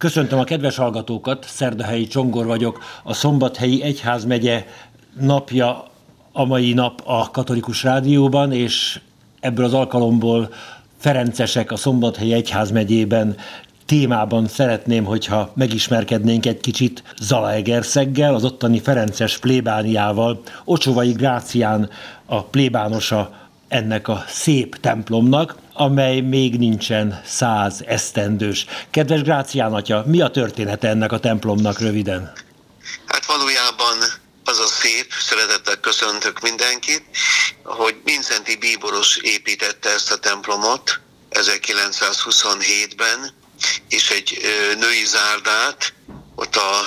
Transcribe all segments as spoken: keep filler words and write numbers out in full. Köszöntöm a kedves hallgatókat, Szerdahelyi Csongor vagyok. A Szombathelyi Egyházmegye napja a mai nap a Katolikus Rádióban, és ebből az alkalomból ferencesek a Szombathelyi Egyházmegyében témában szeretném, hogyha megismerkednénk egy kicsit Zalaegerszeggel, az ottani ferences plébániával. Ocsovai Grácián a plébánosa ennek a szép templomnak, amely még nincsen száz esztendős. Kedves Grácián atya, mi a története ennek a templomnak röviden? Hát valójában az a szép, szeretettel köszöntök mindenkit, hogy Vincenti bíboros építette ezt a templomot ezerkilencszázhuszonhétben, és egy női zárdát, ott a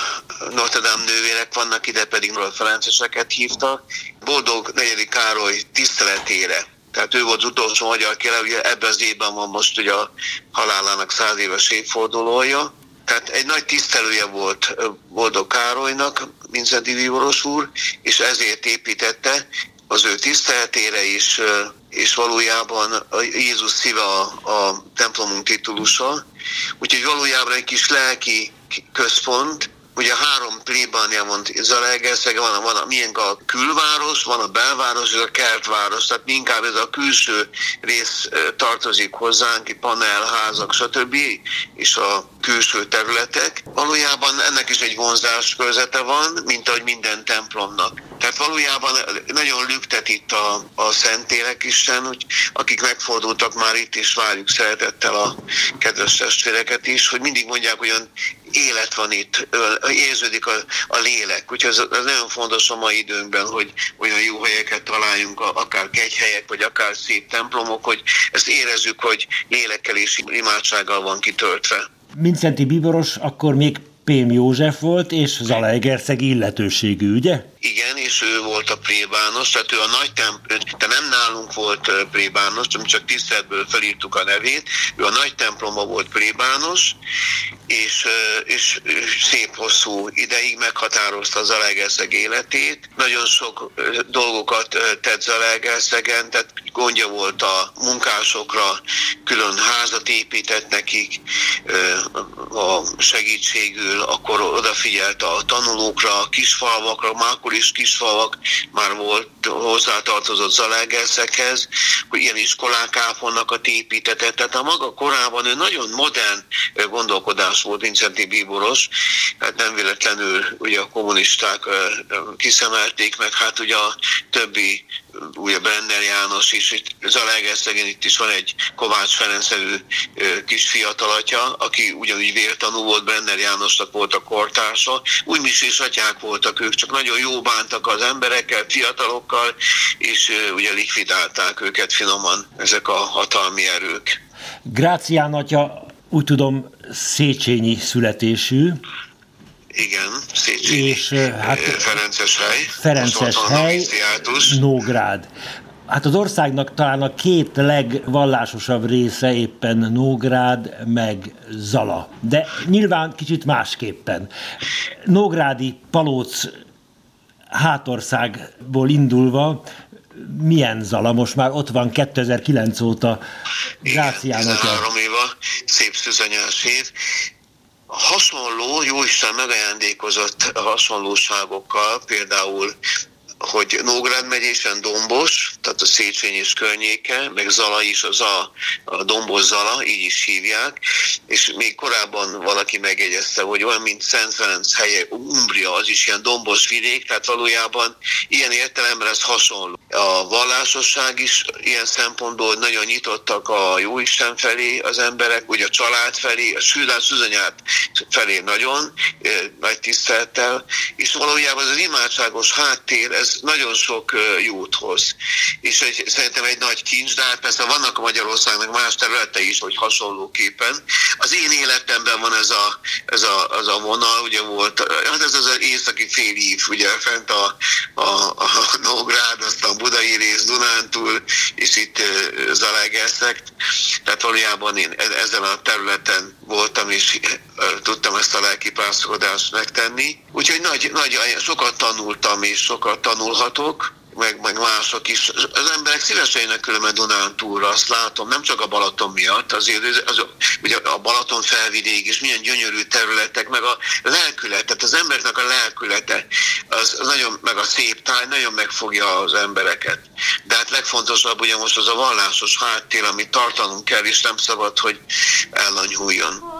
Notre-Dame nővérek vannak, ide pedig a ferenceseket hívtak, Boldog negyedik. Károly tiszteletére. Tehát ő volt az utolsó magyar király, ugye ebben az évben van most ugye a halálának száz éves évfordulója. Tehát egy nagy tisztelője volt Boldog Károlynak, Mindszenty bíboros úr, és ezért építette az ő tiszteletére is, és valójában a Jézus szíve a, a templomunk titulusa. Úgyhogy valójában egy kis lelki központ, ugye három plébánia van Zalaegerszegen, van, van a, milyen a külváros, van a belváros és a kertváros, tehát inkább ez a külső rész tartozik hozzánk, panelházak, stb. És a külső területek. Valójában ennek is egy vonzás körzete van, mint ahogy minden templomnak. Tehát valójában nagyon lüktet itt a, a Szentlélek Isten, hogy akik megfordultak már itt, és várjuk szeretettel a kedves testvéreket is, hogy mindig mondják, hogy olyan élet van itt, érződik a, a lélek. Úgyhogy ez, ez nagyon fontos a mai időnkben, hogy olyan jó helyeket találjunk, akár kegyhelyek, vagy akár szép templomok, hogy ezt érezzük, hogy lélekkel és imádsággal van kitöltve. Mindszenty bíboros akkor még Pém József volt, és zalaegerszegi illetőségű, ugye? Igen, és ő volt a plébános, tehát ő a nagy templom, de nem nálunk volt plébános, csak tiszteletből felírtuk a nevét, ő a nagy templomba volt plébános, és, és, és szép hosszú ideig meghatározta Zalaegerszeg életét. Nagyon sok dolgokat tett Zalaegerszegen, tehát gondja volt a munkásokra, külön házat épített nekik a segítségül, akkor odafigyelt a tanulókra, a kisfalvakra, már akkor és Kisfalvak már volt, hozzátartozott Zalaegerszeghez, hogy ilyen iskolák ápolnakat építetett. Tehát a maga korában ő nagyon modern gondolkodás volt, Mindszenty bíboros. Hát nem véletlenül ugye a kommunisták kiszemelték meg, hát ugye a többi, ugye Brenner János is, Zalaegerszegen itt is van egy Kovács Ferenc nevű kis fiatalatja, aki ugyanúgy vértanú volt, Brenner Jánosnak volt a kortársa. Úgy misés atyák voltak ők, csak nagyon jó bántak az emberekkel, fiatalokkal, és ugye likvidálták őket finoman ezek a hatalmi erők. Grácián atya, úgy tudom, szécsényi születésű. Igen, Szécsény, és hát, ferences hely, ferences hely, Nógrád. Hát az országnak talán a két legvallásosabb része éppen Nógrád meg Zala, de nyilván kicsit másképpen. Nógrádi Palóc hátországból indulva, milyen Zala? Most már ott van kétezer-kilenc óta Grácián atya. tizenhárom éve, szép szűzanyás év. Hasonló, jóisten megajándékozott hasonlóságokkal, például, hogy Nógrád megyésen dombos, tehát a Szécsény és környéke, meg Zala is, az a, a dombos Zala, így is hívják, és még korábban valaki megjegyezte, hogy olyan, mint Szent Ferenc helye, Umbria, az is ilyen dombos vidék, tehát valójában ilyen értelemben ez hasonló. A vallásosság is ilyen szempontból nagyon nyitottak a jóisten felé az emberek, ugye a család felé, a Szűzanyát felé nagyon, nagy tisztelettel, és valójában az imádságos háttér, ez nagyon sok jót hoz. És egy, szerintem egy nagy kincs, de hát persze vannak a Magyarországnak más területei is, hogy hasonlóképpen. Az én életemben van ez a, ez a, az a vonal, ugye volt, hát ez az északi félhív, ugye fent a, a, a Nógrád, aztán Budai rész, Dunántúl, és itt Zalaegerszeg. Tehát valójában én ezen a területen voltam, és tudtam ezt a lelki pásztorodást megtenni. Úgyhogy nagy, nagy, sokat tanultam, és sokat tanulhatok, meg, meg mások is. Az emberek szívesen jönnek különben Dunántúlra, azt látom, nem csak a Balaton miatt, azért az, ugye a Balaton felvidék is milyen gyönyörű területek, meg a lelkület, tehát az embernek a lelkülete, az, az nagyon, meg a szép táj nagyon megfogja az embereket. De hát legfontosabb ugye most az a vallásos háttér, amit tartanunk kell, és nem szabad, hogy ellanyuljon.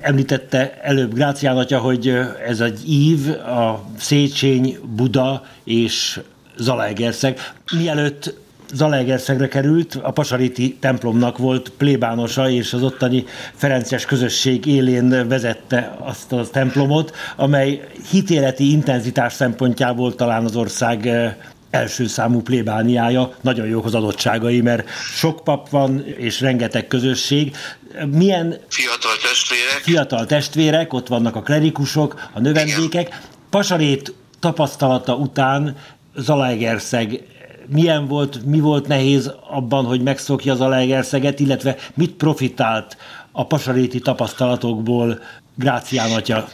Említette előbb Grácián atya, hogy ez egy ív, a Szécsény, Buda és Zalaegerszeg. Mielőtt Zalaegerszegre került, a pasaréti templomnak volt plébánosa, és az ottani ferences közösség élén vezette azt a templomot, amely hitéleti intenzitás szempontjából talán az ország első számú plébániája, nagyon jók az adottságai, mert sok pap van, és rengeteg közösség. Milyen fiatal testvérek, fiatal testvérek ott vannak a klerikusok, a növendékek. Igen. Pasarét tapasztalata után Zalaegerszeg milyen volt, mi volt nehéz abban, hogy megszokja Zalaegerszeget, illetve mit profitált a pasaréti tapasztalatokból Grácián atya?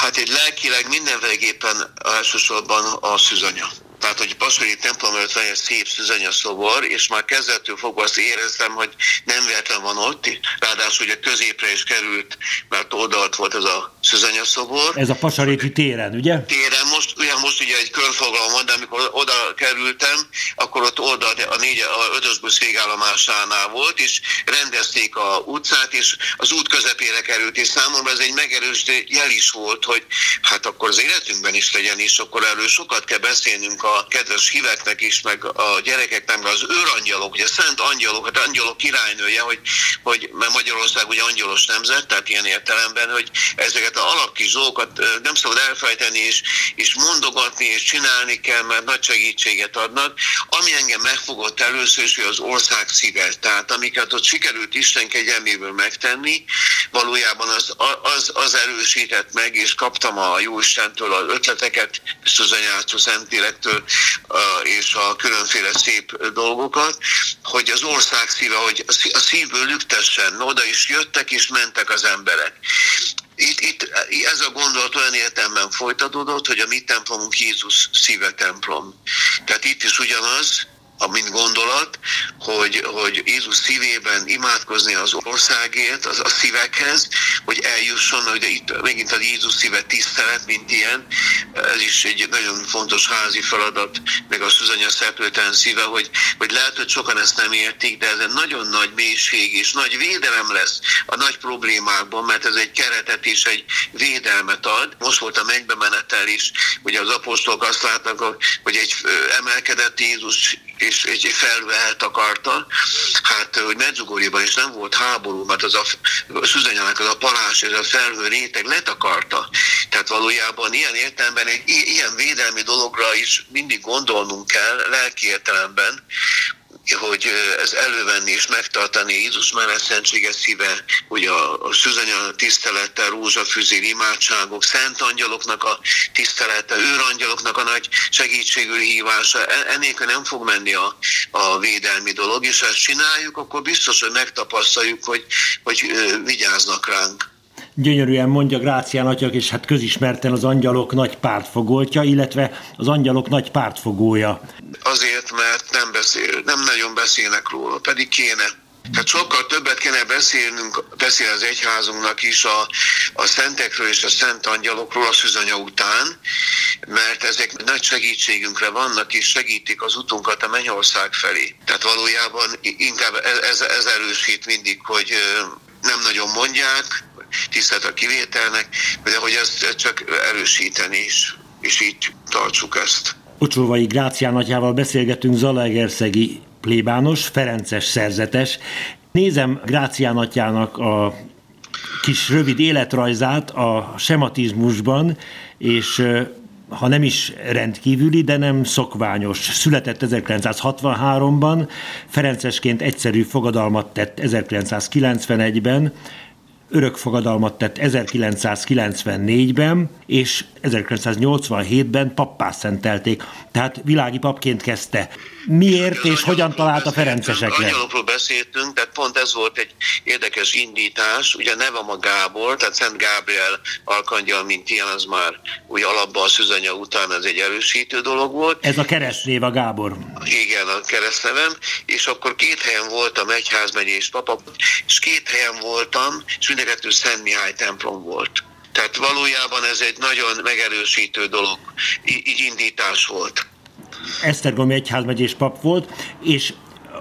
Hát egy lelkileg mindenféleképpen elsősorban a Szűzanya. Tehát, hogy Pasarét templom előtt van egy szép Szűzanya szobor, és már kezdettől fogva azt éreztem, hogy nem véletlen van ott, ráadásul ugye középre is került, mert oldalt volt ez a Szűzanya szobor. Ez a pasaréti téren, ugye? Téren, most ugye, most ugye egy körforgalom van, de amikor oda kerültem, akkor ott oldalt a, a ötös busz végállomásánál volt, és rendezték a utcát, és az út közepére került, és számomra ez egy megerősítő jel is volt, hogy hát akkor az életünkben is legyen, és akkor erről sokat kell beszélnünk a a kedves híveknek is, meg a gyerekeknek, meg az őrangyalok, ugye szent angyalok, hát angyalok királynője, hogy, hogy mert Magyarország ugye angyalos nemzet, tehát ilyen értelemben, hogy ezeket az alapkis dolgokat nem szabad elfejteni, és, és mondogatni, és csinálni kell, mert nagy segítséget adnak. Ami engem megfogott először is, hogy az ország szíve, tehát amiket ott sikerült Isten kegyelméből megtenni, valójában az, az, az erősített meg, és kaptam a Jóistentől az ötleteket, Szűzanyától, Szentlélektől, és a különféle szép dolgokat, hogy az ország szíve, hogy a szívből lüktessen, oda is jöttek és mentek az emberek. Itt, itt ez a gondolat olyan értelemben folytatódott, hogy a mi templomunk Jézus szíve templom. Tehát itt is ugyanaz, mint gondolat, hogy, hogy Jézus szívében imádkozni az országért, az a szívekhez, hogy eljusson, hogy itt megint a Jézus szíve tisztelet, mint ilyen, ez is egy nagyon fontos házi feladat, meg a Szűzanya szertőtelen szíve, hogy, hogy lehet, hogy sokan ezt nem értik, de ez egy nagyon nagy mélység és nagy védelem lesz a nagy problémákban, mert ez egy keretet és egy védelmet ad. Most voltam egybemenetel is, ugye az apostolok azt látnak, hogy egy emelkedett Jézus és egy felvehelt akarta. Hát, hogy Medjugorjeban is nem volt háború, mert az a Szűzanyának az a palás, ez a felhő réteg letakarta. Tehát valójában ilyen értelemben egy ilyen védelmi dologra is mindig gondolnunk kell, lelki értelemben, hogy ez elővenni és megtartani Jézus mellett szentséges szíve, hogy a, a Szűzanya tisztelete, rózsafűzér imádságok, szent angyaloknak a tisztelete, őrangyaloknak a nagy segítségül hívása, enélkül nem fog menni a, a védelmi dolog, és ha ezt csináljuk, akkor biztos, hogy megtapasztaljuk, hogy, hogy vigyáznak ránk. Gyönyörűen mondja Grácián atya, és hát közismerten az angyalok nagy pártfogoltja, illetve az angyalok nagy pártfogója. Azért, mert nem beszél, nem nagyon beszélnek róla, pedig kéne. Tehát sokkal többet kéne beszélnünk, beszél az egyházunknak is a, a szentekről és a szent angyalokról a Szűzanya után, mert ezek nagy segítségünkre vannak és segítik az utunkat a mennyország felé. Tehát valójában inkább ez, ez erősít mindig, hogy nem nagyon mondják, tisztelt a kivételnek, de hogy ezt csak erősíteni is, és így tartsuk ezt. Ocsovai Grácián atyával beszélgetünk, zalaegerszegi plébános, ferences szerzetes. Nézem Grácián atyának a kis rövid életrajzát a sematizmusban, és ha nem is rendkívüli, de nem szokványos. Született ezerkilencszázhatvanháromban, ferencesként egyszerű fogadalmat tett ezerkilencszázkilencvenegyben, örök fogadalmat tett ezerkilencszázkilencvennégyben, és ezerkilencszáznyolcvanhétben pappá szentelték. Tehát világi papként kezdte. Miért és hogyan találta ferencesekre? Angyalokról beszéltünk, tehát pont ez volt egy érdekes indítás. Ugye nevem a Gábor, tehát Szent Gábriel arkangyal, mint ilyen, az már úgy alapban a Szűzanya után ez egy erősítő dolog volt. Ez a keresztnév, a Gábor. Igen, a keresztnevem, és akkor két helyen voltam egyházmegyés papa, és két helyen voltam, és mind a kettő Szent Mihály templom volt. Tehát valójában ez egy nagyon megerősítő dolog, így, így indítás volt. Esztergomi egyházmegyés pap volt, és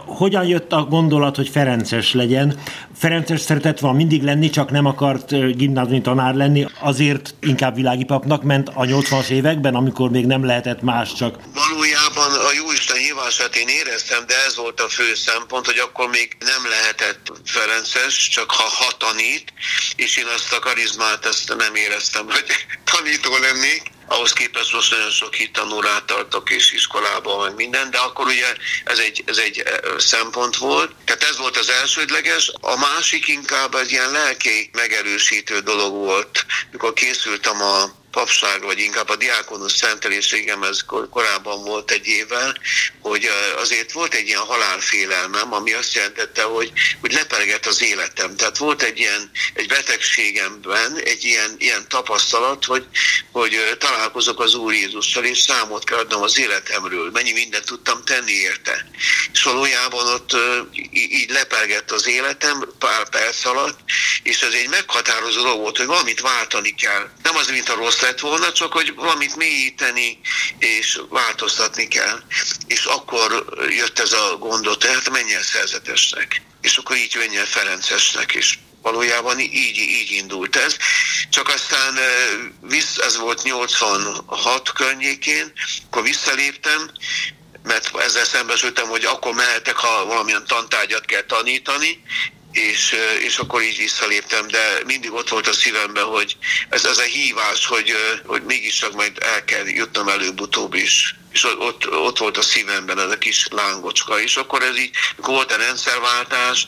hogyan jött a gondolat, hogy ferences legyen? Ferences szeretett volna mindig lenni, csak nem akart gimnáziumi tanár lenni, azért inkább világi papnak ment a nyolcvanas években, amikor még nem lehetett más, csak... Valójában a Jóisten hívását én éreztem, de ez volt a fő szempont, hogy akkor még nem lehetett ferences, csak ha, ha tanít, és én azt a karizmát ezt nem éreztem, hogy tanító lennék. Ahhoz képest most nagyon sok hittanórát tartok, és iskolában, meg minden, de akkor ugye ez egy, ez egy szempont volt. Tehát ez volt az elsődleges, a másik inkább egy ilyen lelki megerősítő dolog volt. Mikor készültem a papságra, vagy inkább a diákonus szenteléségem, ez korábban volt egy évvel, hogy azért volt egy ilyen halálfélelmem, ami azt jelentette, hogy, hogy lepergett az életem. Tehát volt egy ilyen, egy betegségemben egy ilyen, ilyen tapasztalat, hogy, hogy találkozok az Úr Jézussal, és számot kell adnom az életemről, mennyi mindent tudtam tenni érte. És valójában ott így lepergett az életem pár perc alatt, és ez egy meghatározó dolog volt, hogy valamit váltani kell. Nem az, mint a rossz lett volna, csak hogy valamit mélyíteni és változtatni kell. És akkor jött ez a gondot, hát menjen szerzetesnek. És akkor így menjen ferencesnek is. Valójában így, így indult ez. Csak aztán ez volt nyolcvanhat környékén, akkor visszaléptem, mert ezzel szembesültem, hogy akkor mehetek, ha valamilyen tantárgyat kell tanítani, És, és akkor így visszaléptem, de mindig ott volt a szívemben, hogy ez, ez a hívás, hogy, hogy mégis csak majd el kell jutnom előbb-utóbb is. És ott, ott volt a szívemben ez a kis lángocska, és akkor ez így, mikor volt a rendszerváltás,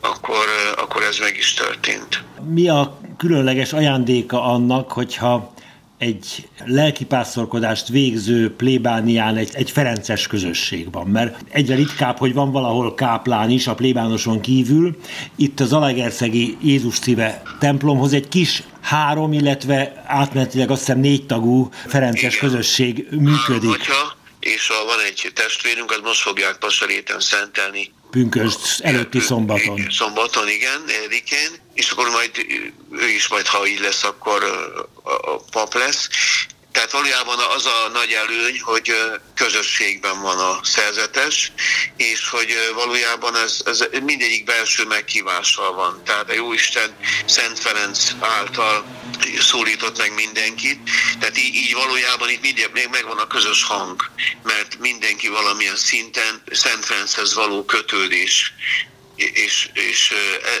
akkor, akkor ez meg is történt. Mi a különleges ajándéka annak, hogyha egy lelkipásztorkodást végző plébánián egy, egy ferences közösség van, mert egyre ritkább, hogy van valahol káplán is a plébánoson kívül. Itt a zalaegerszegi Jézus Szíve templomhoz egy kis három, illetve átmenetileg azt hiszem négy tagú ferences Igen. közösség működik. Atya, és ha van egy testvérünk, az most fogják Pasaréten szentelni. Pünkösd előtti szombaton. Szombaton, igen, Erikén, és akkor majd ő is majd, ha így lesz, akkor a pap lesz. Tehát valójában az a nagy előny, hogy közösségben van a szerzetes, és hogy valójában ez, ez mindegyik belső meghívással van. Tehát a Jóisten Szent Ferenc által szólított meg mindenkit. Tehát így, így valójában itt mindig még megvan a közös hang, mert mindenki valamilyen szinten Szent Ferenchez való kötődés És, és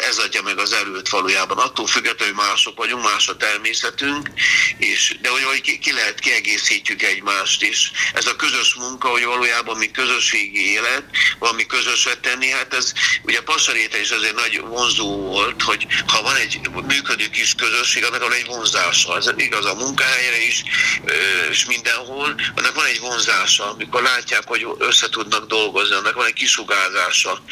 ez adja meg az erőt valójában. Attól függetlenül, hogy mások vagyunk, más a természetünk, és, de hogy, hogy ki lehet, kiegészítjük egymást, és ez a közös munka, hogy valójában mi közösségi élet, valami közöset tenni, hát ez ugye Pasaréten is azért nagy vonzó volt, hogy ha van egy működő kis közösség, annak van egy vonzása. Ez igaz a munkahelyre is, és mindenhol, annak van egy vonzása, amikor látják, hogy össze tudnak dolgozni, annak van egy kisugárzása.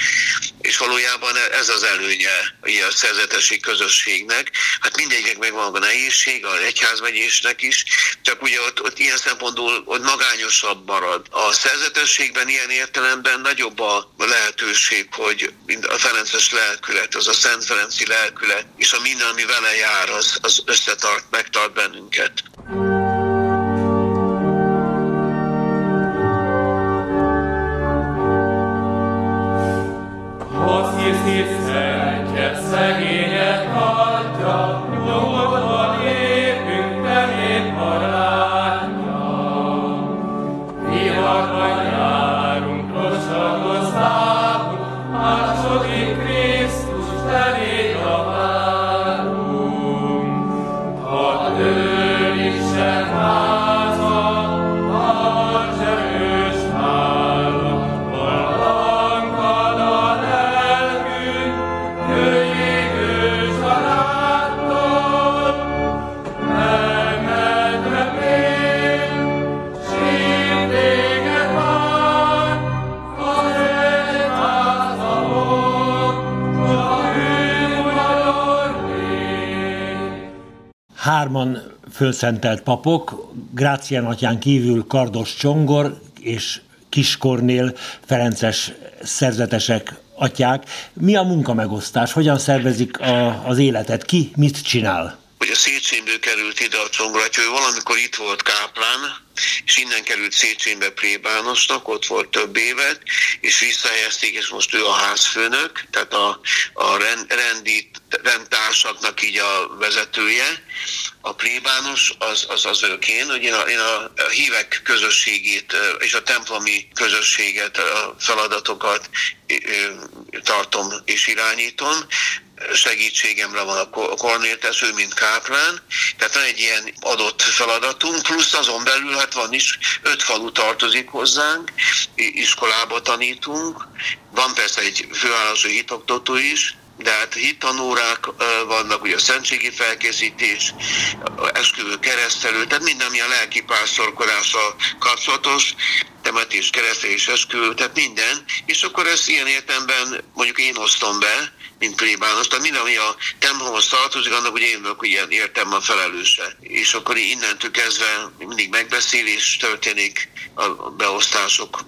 És valójában ez az előnye a szerzetesi közösségnek. Hát mindegynek megvan a nehézség, az egyházmegyésnek is, csak ugye ott, ott ilyen szempontból ott magányosabb marad. A szerzetességben ilyen értelemben nagyobb a lehetőség, hogy a ferences lelkület, az a Szent Ferenci lelkület, és a minden, ami vele jár, az, az összetart, megtart bennünket. Hárman fölszentelt papok, Grácián atyán kívül Kardos Csongor és Kis Kornél ferences szerzetesek, atyák. Mi a munkamegosztás? Hogyan szervezik a, az életet? Ki mit csinál? Ugye Szécsényből került ide a Csongor atya, ő valamikor itt volt káplán, és innen került Széchenybe plébánosnak, ott volt több évet, és visszahelyezték, és most ő a házfőnök, tehát a, a rend, rendi, rendtársaknak így a vezetője. A plébános az az, az őkén, hogy én a, én a hívek közösségét és a templomi közösséget, a feladatokat tartom és irányítom. Segítségemre van a Kornéltesz, ő mint káplán, tehát van egy ilyen adott feladatunk, plusz azon belül hát van is, öt falu tartozik hozzánk, iskolába tanítunk, van persze egy főállású hitoktató is, de hát hittanórák vannak, ugye a szentségi felkészítés, esküvő keresztelő, tehát minden, ami a lelki pásztorkodással kapcsolatos, temetés, keresztelés, esküvő, tehát minden, és akkor ezt ilyen értelemben mondjuk én hoztam be, mint plébános, tehát minden, ami a templomhoz tartozik, annak ugye én vagyok ilyen értelme felelőse. És akkor innentől kezdve mindig megbeszélés történik a beosztások,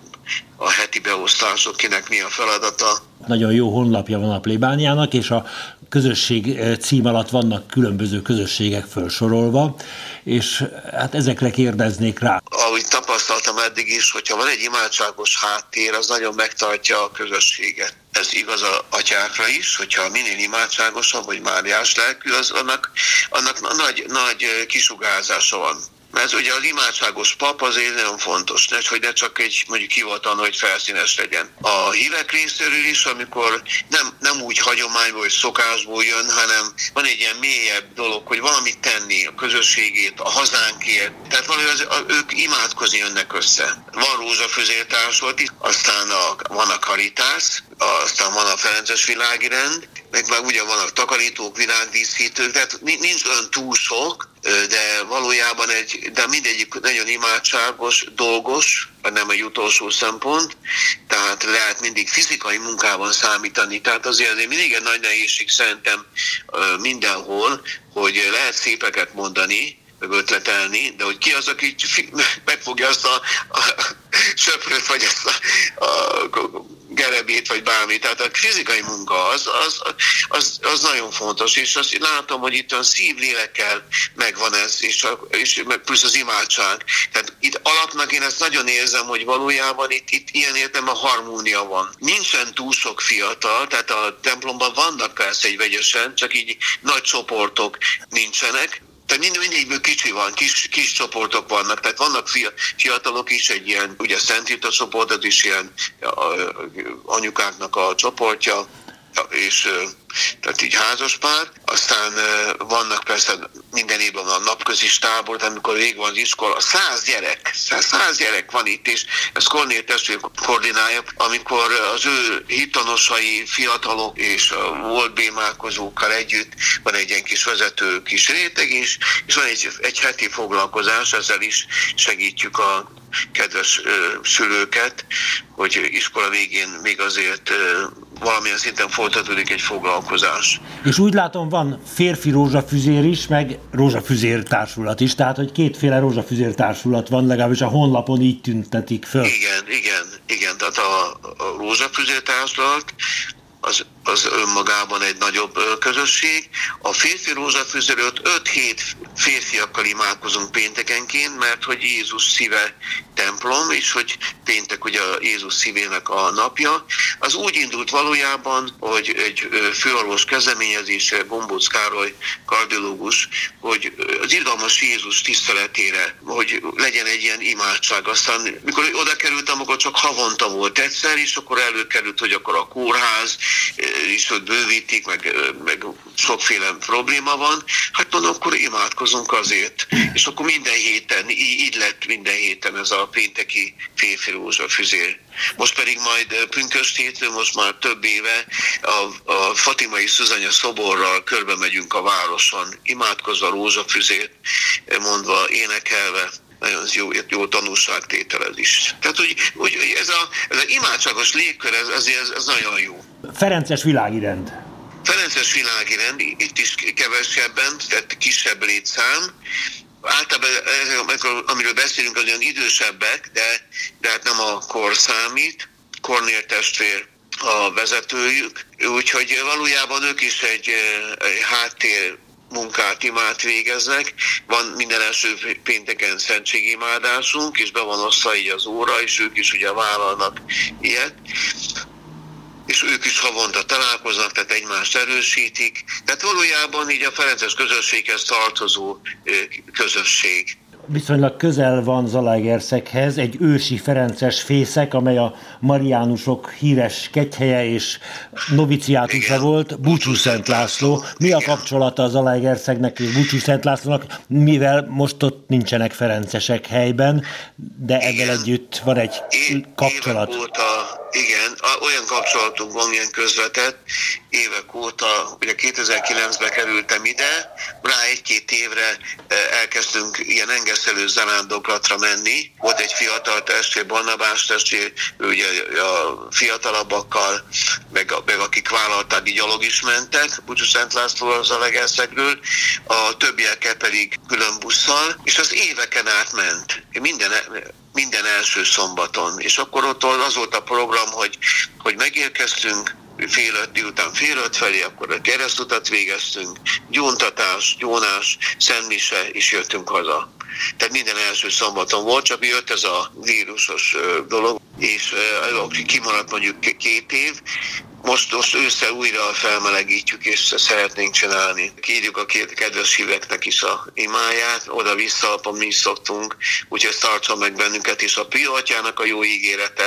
a heti beosztások, kinek mi a feladata. Nagyon jó honlapja van a plébániának, és a közösség cím alatt vannak különböző közösségek felsorolva, és hát ezekre kérdeznék rá. Ahogy tapasztaltam eddig is, hogyha van egy imádságos háttér, az nagyon megtartja a közösséget. Ez igaz a atyákra is, hogyha minél imádságosabb, vagy Máriás lelkű, az annak, annak nagy, nagy kisugárzása van. Mert ugye az imádságos pap azért nagyon fontos, ne, hogy ne csak egy mondjuk hivatalna, hogy felszínes legyen. A hívek részéről is, amikor nem, nem úgy hagyományból, hogy szokásból jön, hanem van egy ilyen mélyebb dolog, hogy valamit tenni a közösségét, a hazánkért. Tehát valójában ők imádkozni jönnek össze. Van rózsafüzértársulat is, aztán a, van a karitás, aztán van a ferences világi rend, meg már ugyan vannak takarítók, világdíszítők, tehát nincs olyan túl sok, de valójában egy, de mindegyik nagyon imádságos, dolgos, nem egy utolsó szempont, tehát lehet mindig fizikai munkában számítani, tehát azért, azért mindig egy nagy nehézség szerintem mindenhol, hogy lehet szépeket mondani, meg ötletelni, de hogy ki az, aki megfogja azt a, a söpröt, vagy azt a, a gerebét, vagy bármit. Tehát a fizikai munka az, az, az, az nagyon fontos, és azt látom, hogy itt a szívlélekkel megvan ez, és, a, és plusz az imádság. Tehát itt alapnak én ezt nagyon érzem, hogy valójában itt, itt ilyen értelemben a harmónia van. Nincsen túl sok fiatal, tehát a templomban vannak persze egy vegyesen, csak így nagy csoportok nincsenek. Tehát mind, mindegyikből kicsi van, kis, kis csoportok vannak, tehát vannak fiatalok is, egy ilyen, ugye a Szent Rita csoport, az is ilyen a, a, anyukáknak a csoportja, és tehát így házas pár. Aztán vannak persze minden évben a napközis tábor, de amikor végig van az iskola, száz gyerek, száz gyerek van itt, és ezt Kornél testvér koordinálja, amikor az ő hittanosai, fiatalok és a volt bémálkozókkal együtt van egy ilyen kis vezető kis réteg is, és van egy, egy heti foglalkozás, ezzel is segítjük a kedves szülőket, hogy iskola végén még azért valamilyen szinten folytatódik egy foglalkozás. És úgy látom, van férfi rózsafüzér is, meg rózsafüzér társulat is, tehát hogy kétféle rózsafüzér társulat van, legalábbis a honlapon így tüntetik föl. Igen, igen, igen, tehát a, a rózsafüzér társulat az, az önmagában egy nagyobb közösség. A férfi rózsafüzér öt-hét férfiakkal imádkozunk péntekenként, mert hogy Jézus szíve templom, és hogy péntek ugye a Jézus szívének a napja. Az úgy indult valójában, hogy egy főorvos kezdeményezése, Gombóc Károly kardiológus, hogy az irgalmas Jézus tiszteletére, hogy legyen egy ilyen imádság. Aztán, mikor oda kerültem, akkor csak havonta volt egyszer, és akkor előkerült, hogy akkor a kórház is, hogy bővítik, meg, meg sokféle probléma van. Hát mondom, akkor imádkozunk azért. És akkor minden héten, így lett minden héten ez a a pénteki férfi rózsafüzér. Most pedig majd pünkösd hétről, most már több éve a, a Fatimai Szűzanya szoborral körbe megyünk a városon, imádkozva rózsafüzért, mondva, énekelve. Nagyon jó, jó tanúságtétel ez is. Tehát úgy, úgy ez az imádságos légkör, ez, ez, ez nagyon jó. Ferences világirend. Ferences világirend, itt is kevesebben, tehát kisebb létszám. Általában, amiről beszélünk, az olyan idősebbek, de, de hát nem a kor számít. Kornél testvér a vezetőjük, úgyhogy valójában ők is egy, egy háttér munkát, imát végeznek. Van minden első pénteken szentségimádásunk, és be van osztva így az óra, és ők is ugye vállalnak ilyet. És ők is havonta találkoznak, tehát egymást erősítik. Tehát valójában így a ferences közösséghez tartozó közösség. Viszonylag közel van Zalaegerszeghez egy ősi ferences fészek, amely a Mariánusok híres kegyhelye és noviciátusa volt, Búcsúszentlászló. Mi a kapcsolata a Zalaegerszegnek és Búcsúszentlászlónak, mivel most ott nincsenek ferencesek helyben, de ezzel együtt van egy kapcsolat? Évek óta, igen, olyan kapcsolatunk van, ilyen közvetett, évek óta, ugye kétezer-kilencben kerültem ide, rá egy-két évre elkezdtünk ilyen engedélyt, szelő zarándoklatra menni. Volt egy fiatal testvér, Barnabás testvér, ugye a fiatalabbakkal, meg, a, meg akik vállalták, így gyalog is mentek, Búcsúszentlászlóról, Zalaegerszegről, a többiekkel pedig külön busszal, és az éveken átment. Minden minden első szombaton. És akkor ott az volt a program, hogy, hogy megérkeztünk, fél öt, délután fél öt felé, akkor a keresztutat végeztünk, gyóntatás, gyónás, szentmise, és jöttünk haza. Tehát minden első szombaton volt, csak jött ez a vírusos dolog, és kimaradt mondjuk két év. Most, most ősszel újra felmelegítjük, és szeretnénk csinálni. Kérjük a két kedves híveknek is a imáját, oda-vissza, mi is szoktunk, úgyhogy tartsa meg bennünket, és a Pia atyának a jó ígérete,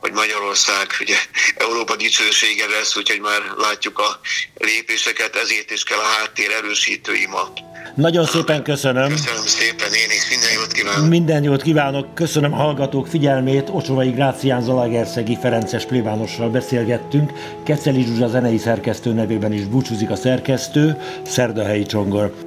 hogy Magyarország, ugye Európa dicsősége lesz, úgyhogy már látjuk a lépéseket, ezért is kell a háttér erősítő ima. Nagyon szépen köszönöm. Köszönöm szépen, én is. Minden jót kívánok. Minden jót kívánok. Köszönöm a hallgatók figyelmét. Ocsovai Grácián zalaegerszegi ferences plébánossal beszélgettünk. Keceli Zsuzsa zenei szerkesztő nevében is búcsúzik a szerkesztő, Szerdahelyi Csongor.